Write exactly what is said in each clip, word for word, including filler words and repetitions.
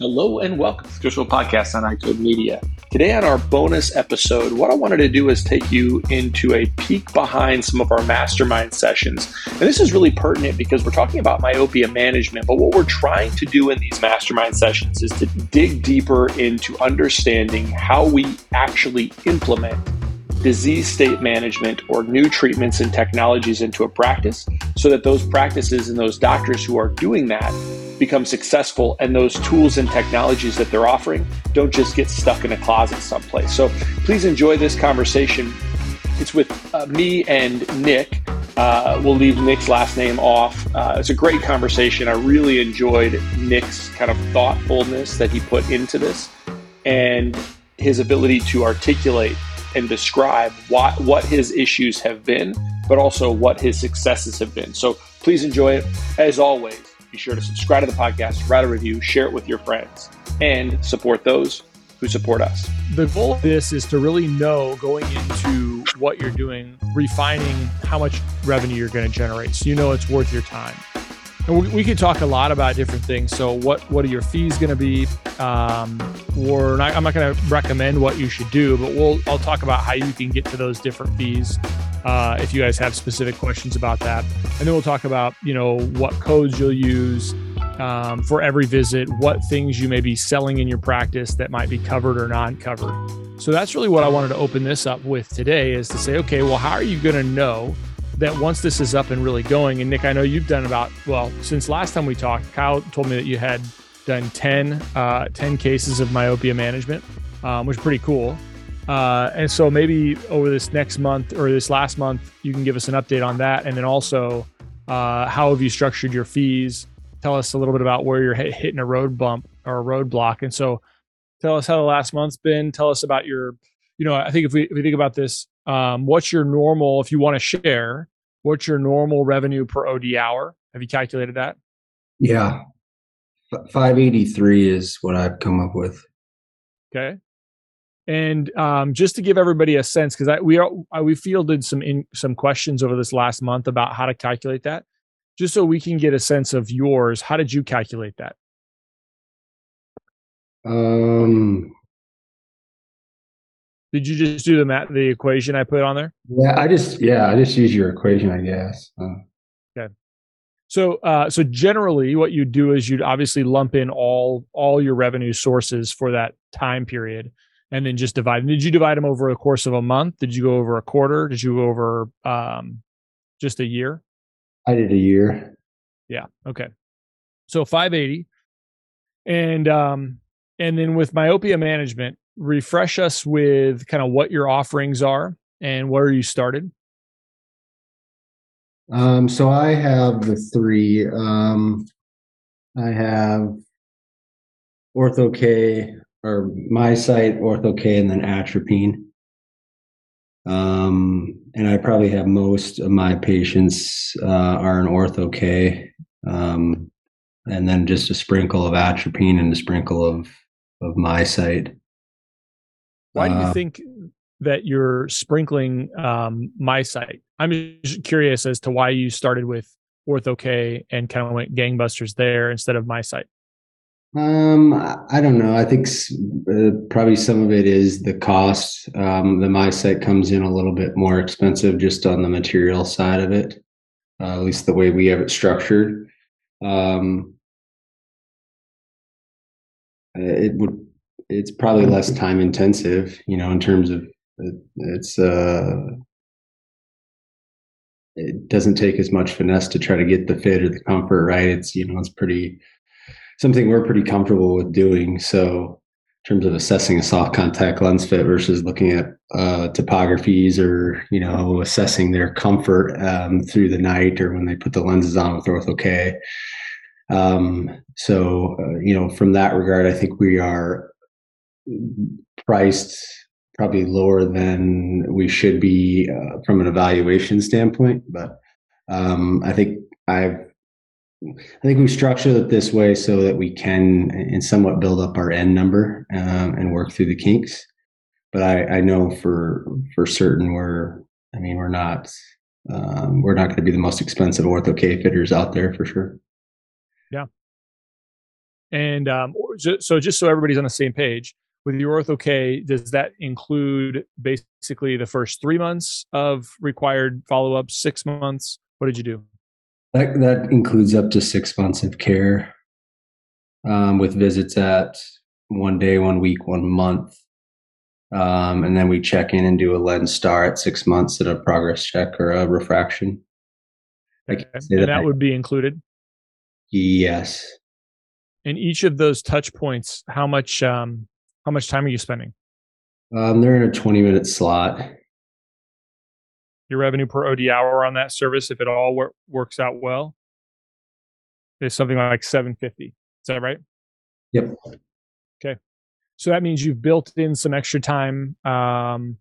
Hello and welcome to the official podcast on iCode Media. Today on our bonus episode, what I wanted to do is take you into a peek behind some of our mastermind sessions. And this is really pertinent because we're talking about myopia management, but what we're trying to do in these mastermind sessions is to dig deeper into understanding how we actually implement disease state management or new treatments and technologies into a practice so that those practices and those doctors who are doing that become successful, and those tools and technologies that they're offering don't just get stuck in a closet someplace. So please enjoy this conversation. It's with uh, me and Nick. Uh, we'll leave Nick's last name off. Uh, it's a great conversation. I really enjoyed Nick's kind of thoughtfulness that he put into this and his ability to articulate and describe what, what his issues have been, but also what his successes have been. So please enjoy it. As always, be sure to subscribe to the podcast, write a review, share it with your friends, and support those who support us. The goal of this is to really know going into what you're doing, refining how much revenue you're going to generate so you know it's worth your time. And we, we could talk a lot about different things. So what, what are your fees going to be? Um, or not, I'm not going to recommend what you should do, but we'll I'll talk about how you can get to those different fees. Uh, if you guys have specific questions about that, and then we'll talk about, you know, what codes you'll use um, for every visit, what things you may be selling in your practice that might be covered or non-covered. So that's really what I wanted to open this up with today, is to say, okay, well, how are you going to know that once this is up and really going? And Nick, I know you've done about, well, since last time we talked, Kyle told me that you had done ten, uh, ten cases of myopia management, um, which is pretty cool. Uh, and so maybe over this next month or this last month, you can give us an update on that. And then also, uh, how have you structured your fees? Tell us a little bit about where you're hitting a road bump or a roadblock. And so tell us how the last month's been. Tell us about your, you know, I think if we, if we think about this, um, what's your normal, if you want to share, what's your normal revenue per O D hour? Have you calculated that? Yeah. five eighty-three is what I've come up with. Okay. And um, just to give everybody a sense, because we are, I, we fielded some in, some questions over this last month about how to calculate that, just so we can get a sense of yours. How did you calculate that? Um, did you just do the math, the equation I put on there? Yeah, I just yeah, I just use your equation, I guess. Uh. Okay. So uh, so generally, what you do is you'd obviously lump in all all your revenue sources for that time period. And then just divide them. Did you divide them over the course of a month? Did you go over a quarter? Did you go over um, just a year? I did a year. Yeah. Okay. So five eighty. And um, and then with myopia management, refresh us with kind of what your offerings are and where you started. Um, so I have the three. Um, I have OrthoK, or MiSight, OrthoK, and then atropine. Um, and I probably have most of my patients uh, are in OrthoK, um, and then just a sprinkle of atropine and a sprinkle of, of MiSight. Why do you uh, think that you're sprinkling um, MiSight? I'm just curious as to why you started with OrthoK and kind of went gangbusters there instead of MiSight. Um, I don't know. I think uh, probably some of it is the cost. Um, the MiSight comes in a little bit more expensive just on the material side of it, uh, at least the way we have it structured. Um, it would. It's probably less time intensive, you know, in terms of it, it's. Uh, it doesn't take as much finesse to try to get the fit or the comfort right. It's you know it's pretty. Something we're pretty comfortable with doing. So in terms of assessing a soft contact lens fit versus looking at uh, topographies or, you know, assessing their comfort um, through the night or when they put the lenses on with OrthoK. Um, so, uh, you know, from that regard, I think we are priced probably lower than we should be uh, from an evaluation standpoint. But um, I think I've, I think we structured it this way so that we can and somewhat build up our end number um, and work through the kinks. But I, I know for for certain we're, I mean, we're not um, we're not going to be the most expensive OrthoK fitters out there for sure. Yeah. And um, so just so everybody's on the same page, with your OrthoK, does that include basically the first three months of required follow-up, six months? What did you do? That, that includes up to six months of care um, with visits at one day, one week, one month. Um, and then we check in and do a Lenstar at six months at a progress check or a refraction. I can't say and that, that would be included? Yes. In each of those touch points, how much um, how much time are you spending? Um, they're in a twenty minute slot. Your revenue per O D hour on that service, if it all wor- works out well, is something like seven fifty. Is that right? Yep. Okay. So that means you've built in some extra time, um,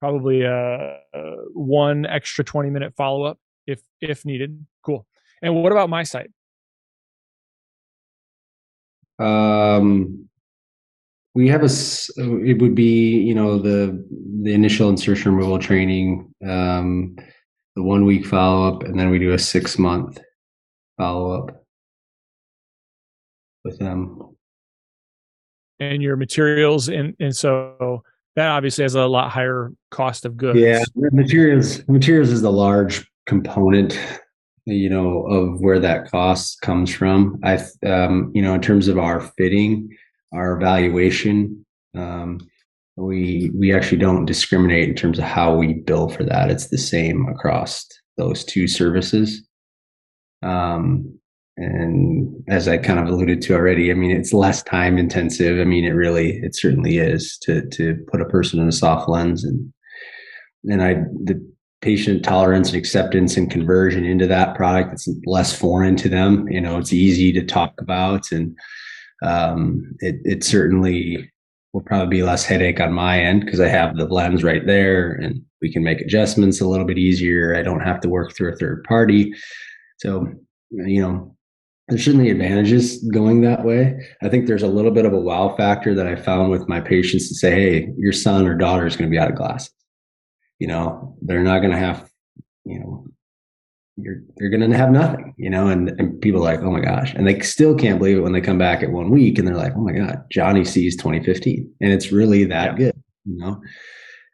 probably uh, uh, one extra twenty minute follow up if if needed. Cool. And what about MiSight? Um, we have a. It would be you know the the initial insertion removal training, um, the one week follow up, and then we do a six month follow up with them. And your materials, and and so that obviously has a lot higher cost of goods. Yeah, materials materials is the large component, you know, of where that cost comes from. I, um, you know, in terms of our fitting, our evaluation, um, we we actually don't discriminate in terms of how we bill for that. It's the same across those two services. Um, and as I kind of alluded to already, I mean, it's less time intensive. I mean, it really, it certainly is to to put a person in a soft lens, and and I the. patient tolerance and acceptance and conversion into that product that's less foreign to them. You know, it's easy to talk about, and um, it, it certainly will probably be less headache on my end because I have the lens right there and we can make adjustments a little bit easier. I don't have to work through a third party. So, you know, there's certainly advantages going that way. I think there's a little bit of a wow factor that I found with my patients to say, hey, your son or daughter is going to be out of glasses. You know, they're not going to have, you know, you're, they're going to have nothing, you know, and, and people are like, oh my gosh. And they still can't believe it when they come back at one week and they're like, oh my God, Johnny sees twenty fifteen. And it's really that yeah. good, you know?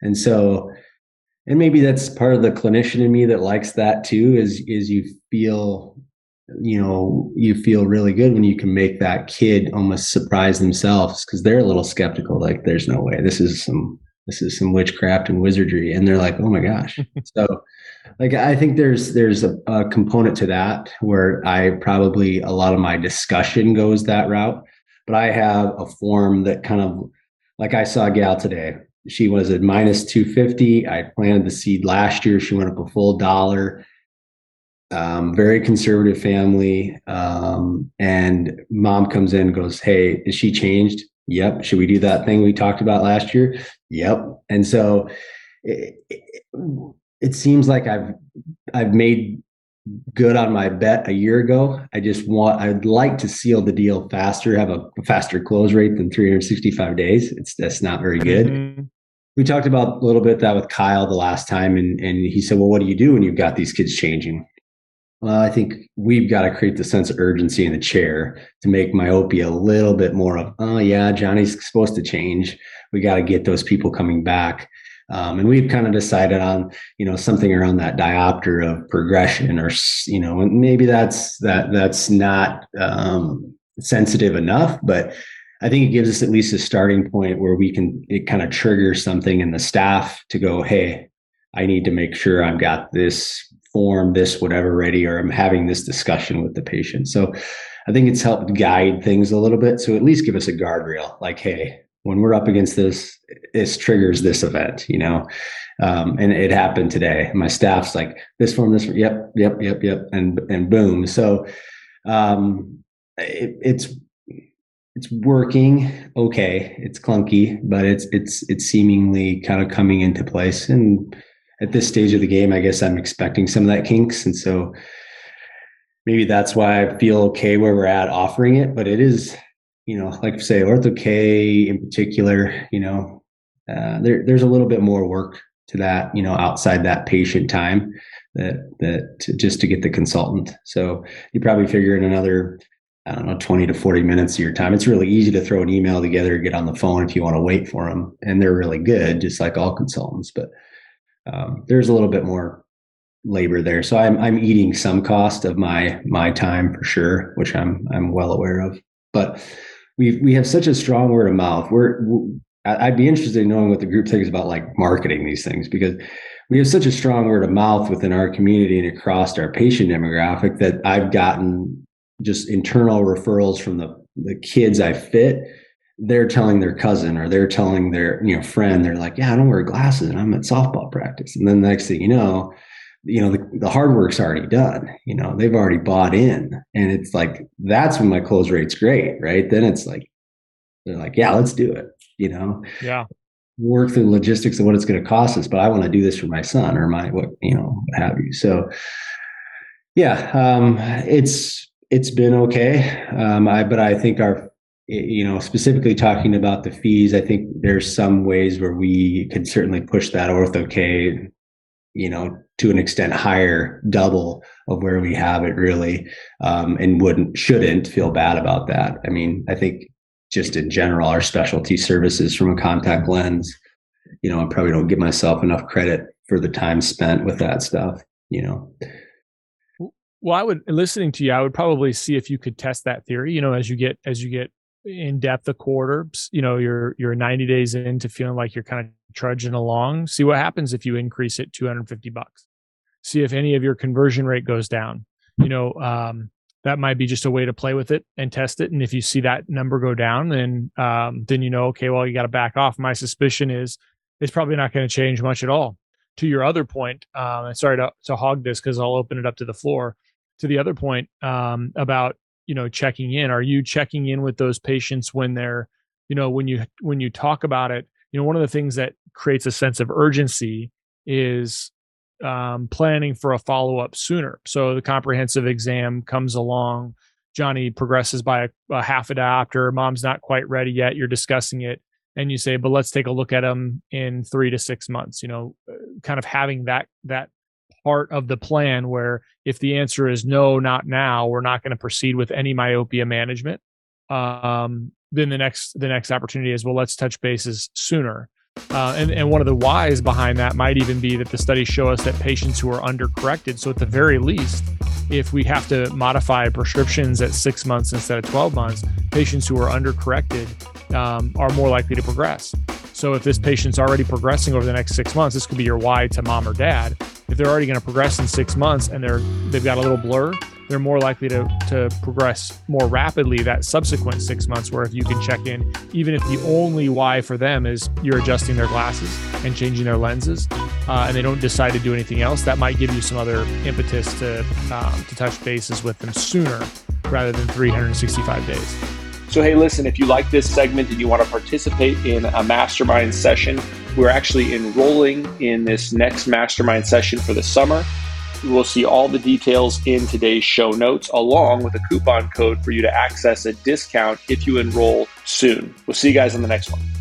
And so, and maybe that's part of the clinician in me that likes that too, is, is you feel, you know, you feel really good when you can make that kid almost surprise themselves, because they're a little skeptical, like there's no way this is some, This is some witchcraft and wizardry. And they're like, oh my gosh. So like, I think there's, there's a, a component to that where I probably, a lot of my discussion goes that route, but I have a form that kind of, like I saw a gal today, she was at minus two fifty. I planted the seed last year. She went up a full dollar, um, very conservative family. Um, and mom comes in and goes, hey, is she changed? Yep. Should we do that thing we talked about last year? Yep. And so it, it, it seems like I've, I've made good on my bet a year ago. I just want, I'd like to seal the deal faster, have a faster close rate than three hundred sixty-five days. It's, that's not very good. Mm-hmm. We talked about a little bit that with Kyle the last time, and, and he said, well, what do you do when you've got these kids changing? Well, I think we've got to create the sense of urgency in the chair to make myopia a little bit more of, oh yeah, Johnny's supposed to change. We got to get those people coming back. Um, and we've kind of decided on, you know, something around that diopter of progression, or, you know, and maybe that's, that that's not um, sensitive enough, but I think it gives us at least a starting point where we can, it kind of triggers something in the staff to go, hey, I need to make sure I've got this form, this, whatever ready, or I'm having this discussion with the patient. So I think it's helped guide things a little bit. So at least give us a guardrail, like, hey, when we're up against this, this triggers this event, you know? Um, and it happened today. My staff's like this form, this, form, yep, yep, yep, yep. And, and boom. So um, it, it's, it's working. Okay. It's clunky, but it's, it's, it's seemingly kind of coming into place. And at this stage of the game, I guess I'm expecting some of that kinks. And so maybe that's why I feel okay where we're at offering it, but it is, you know, like say OrthoK in particular, you know, uh, there, there's a little bit more work to that, you know, outside that patient time that, that to, just to get the consultant. So you probably figure in another I don't know, twenty to forty minutes of your time. It's really easy to throw an email together, get on the phone if you want to wait for them. And they're really good, just like all consultants, but um, there's a little bit more labor there. So I'm, I'm eating some cost of my, my time for sure, which I'm, I'm well aware of, but we we have such a strong word of mouth. We're, we, I'd be interested in knowing what the group thinks about like marketing these things, because we have such a strong word of mouth within our community and across our patient demographic that I've gotten just internal referrals from the, the kids I fit. They're telling their cousin or they're telling their, you know, friend, they're like, yeah, I don't wear glasses and I'm at softball practice. And then the next thing you know, you know, the, the hard work's already done, you know, they've already bought in. And it's like, that's when my close rate's great, right? Then it's like, they're like, yeah, let's do it. You know, yeah, work through logistics of what it's going to cost us, but I want to do this for my son or my, what, you know, what have you. So yeah, um, it's, it's been okay. Um, I, but I think our, you know, specifically talking about the fees, I think there's some ways where we could certainly push that OrthoK, you know, to an extent higher, double of where we have it really. Um, and wouldn't, shouldn't feel bad about that. I mean, I think, just in general, our specialty services from a contact lens, you know, I probably don't give myself enough credit for the time spent with that stuff, you know? Well, I would, listening to you, I would probably see if you could test that theory, you know, as you get, as you get in depth a quarter, you know, you're, you're ninety days into feeling like you're kind of trudging along. See what happens if you increase it two hundred fifty bucks, see if any of your conversion rate goes down, you know, um, that might be just a way to play with it and test it. And if you see that number go down, then, um, then you know, okay, well, you got to back off. My suspicion is it's probably not going to change much at all. To your other point, um, and sorry to, to hog this because I'll open it up to the floor. To the other point um, about, you know, checking in. Are you checking in with those patients when they're, you know, when you when you talk about it? You know, one of the things that creates a sense of urgency is Um, planning for a follow-up sooner. So the comprehensive exam comes along, Johnny progresses by a, a half adopter, mom's not quite ready yet, you're discussing it, and you say, but let's take a look at them in three to six months, you know, kind of having that that part of the plan where if the answer is no, not now, we're not going to proceed with any myopia management, um, then the next, the next opportunity is, well, let's touch bases sooner. Uh, and, and one of the whys behind that might even be that the studies show us that patients who are undercorrected, so at the very least, if we have to modify prescriptions at six months instead of twelve months, patients who are undercorrected um, are more likely to progress. So if this patient's already progressing over the next six months, this could be your why to mom or dad. If they're already going to progress in six months and they're, they've got a little blur, they're more likely to, to progress more rapidly that subsequent six months where if you can check in, even if the only why for them is you're adjusting their glasses and changing their lenses uh, and they don't decide to do anything else, that might give you some other impetus to, um, to touch bases with them sooner rather than three hundred sixty-five days. So, hey, listen, if you like this segment and you want to participate in a mastermind session, we're actually enrolling in this next mastermind session for the summer. You will see all the details in today's show notes, along with a coupon code for you to access a discount if you enroll soon. We'll see you guys on the next one.